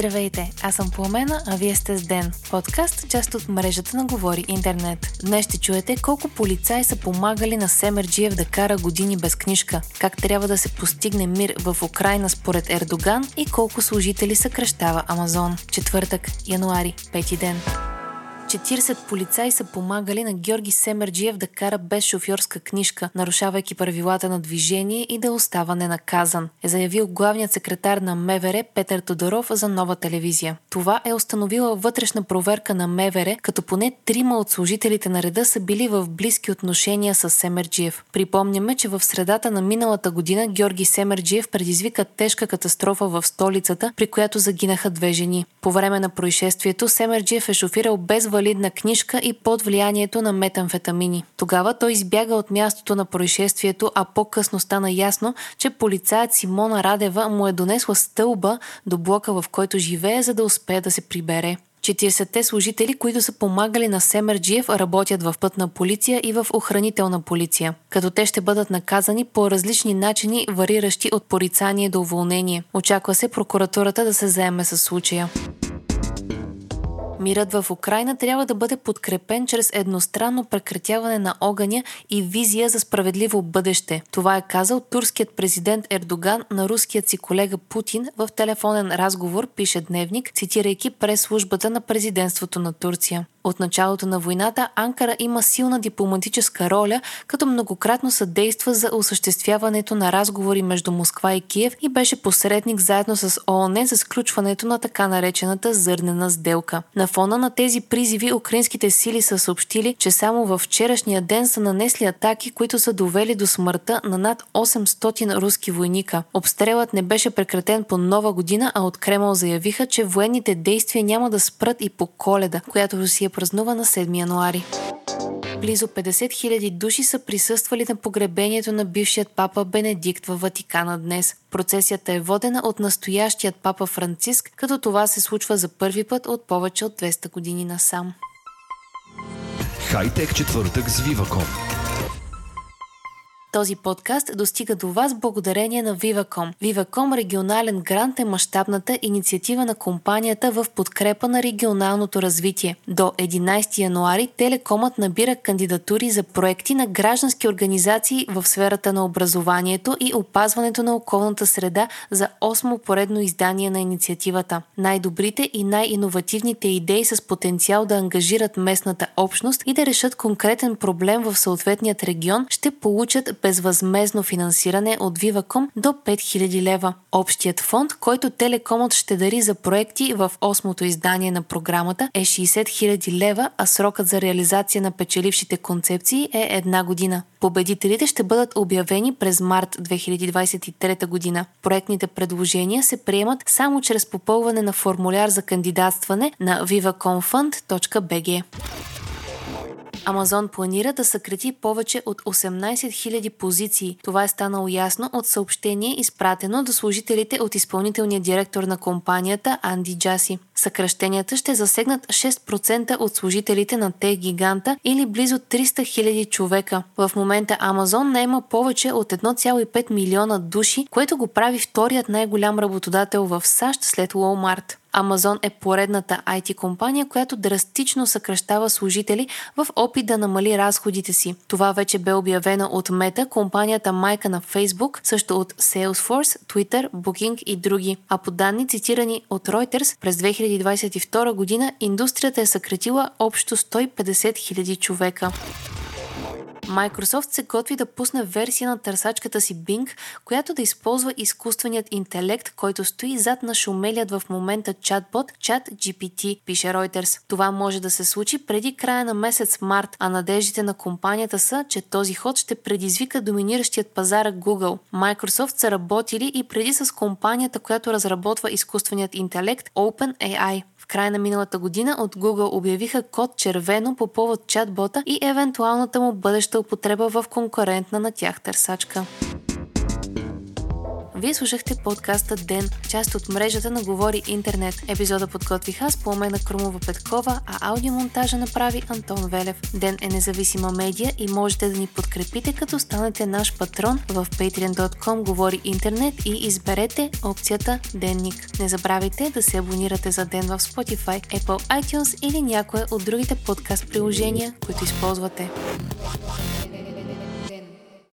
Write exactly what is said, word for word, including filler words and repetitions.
Здравейте, аз съм Пламена, а вие сте с Ден. Подкаст, част от мрежата на Говори Интернет. Днес ще чуете колко полицаи са помагали на Семерджиев да кара години без книжка, как трябва да се постигне мир в Украйна според Ердоган и колко служители съкращава Amazon. Четвъртък, януари, пети ден. четирийсет полицаи са помагали на Георги Семерджиев да кара без шофьорска книжка, нарушавайки правилата на движение и да остава ненаказан, е заявил главният секретар на МВР Петър Тодоров за Нова телевизия. Това е установила вътрешна проверка на МВР, като поне трима от служителите на реда са били в близки отношения с Семерджиев. Припомняме, че в средата на миналата година Георги Семерджиев предизвика тежка катастрофа в столицата, при която загинаха две жени. По време на происшествието Семерджиев е шофирал без валидна книжка и под влиянието на метамфетамини. Тогава той избяга от мястото на происшествието, а по-късно стана ясно, че полицаят Симона Радева му е донесла стълба до блока, в който живее, за да успее да се прибере. четирийсетте служители, които са помагали на Семерджиев, работят в Пътна полиция и в Охранителна полиция, като те ще бъдат наказани по различни начини, вариращи от порицание до уволнение. Очаква се прокуратурата да се заеме със случая. Мирът в Украйна трябва да бъде подкрепен чрез едностранно прекратяване на огъня и визия за справедливо бъдеще. Това е казал турският президент Ердоган на руският си колега Путин в телефонен разговор, пише Дневник, цитирайки прес-службата на президентството на Турция. От началото на войната Анкара има силна дипломатическа роля, като многократно съдейства за осъществяването на разговори между Москва и Киев и беше посредник заедно с ООН за сключването на така наречената зърнена сделка. На фона на тези призиви украинските сили са съобщили, че само във вчерашния ден са нанесли атаки, които са довели до смъртта на над осемстотин руски войника. Обстрелът не беше прекратен по Нова година, а от Кремъл заявиха, че военните действия няма да спрат и по Коледа, която Русия празнува на седми януари. Близо петдесет хиляди души са присъствали на погребението на бившият папа Бенедикт във Ватикана днес. Процесията е водена от настоящият папа Франциск, като това се случва за първи път от повече от двеста години насам. Хайтек четвъртък с Vivacom. Този подкаст достига до вас благодарение на Vivacom. Vivacom регионален грант е мащабната инициатива на компанията в подкрепа на регионалното развитие. До единайсети януари Телекомът набира кандидатури за проекти на граждански организации в сферата на образованието и опазването на околната среда за осмо поредно издание на инициативата. Най-добрите и най-иновативните идеи с потенциал да ангажират местната общност и да решат конкретен проблем в съответният регион ще получат безвъзмезно финансиране от Vivacom до пет хиляди лева. Общият фонд, който Телекомът ще дари за проекти в осмото издание на програмата е шейсет хиляди лева, а срокът за реализация на печелившите концепции е една година. Победителите ще бъдат обявени през март две хиляди двайсет и трета година. Проектните предложения се приемат само чрез попълване на формуляр за кандидатстване на vivacomfund точка би джи. Amazon планира да съкрати повече от осемнайсет хиляди позиции. Това е станало ясно от съобщение, изпратено до служителите от изпълнителния директор на компанията Анди Джаси. Съкращенията ще засегнат шест процента от служителите на тех-гиганта или близо триста хиляди човека. В момента Amazon наема повече от един цяло и пет милиона души, което го прави вторият най-голям работодател в САЩ след Walmart. Amazon е поредната ай ти-компания, която драстично съкращава служители в опит да намали разходите си. Това вече бе обявено от Мета, компанията майка на Facebook, също от Salesforce, Twitter, Booking и други. А по данни, цитирани от Reuters, през две хиляди двайсет и втора година индустрията е съкратила общо сто и петдесет хиляди човека. Microsoft се готви да пусне версия на търсачката си Bing, която да използва изкуственият интелект, който стои зад нашумелият в момента чатбот ChatGPT, пише Reuters. Това може да се случи преди края на месец март, а надеждите на компанията са, че този ход ще предизвика доминиращият пазара Google. Microsoft са работили и преди с компанията, която разработва изкуственият интелект OpenAI. Края на миналата година от Google обявиха код червено по повод чатбота и евентуалната му бъдеща употреба в конкурентна на тях търсачка. Вие слушахте подкаста Ден, част от мрежата на Говори Интернет. Епизода подготвиха с Пламена Крумова Петкова, а аудиомонтажа направи Антон Велев. Ден е независима медия и можете да ни подкрепите, като станете наш патрон в patreon точка com Говори Интернет и изберете опцията Денник. Не забравяйте да се абонирате за Ден в Spotify, Apple, iTunes или някое от другите подкаст приложения, които използвате.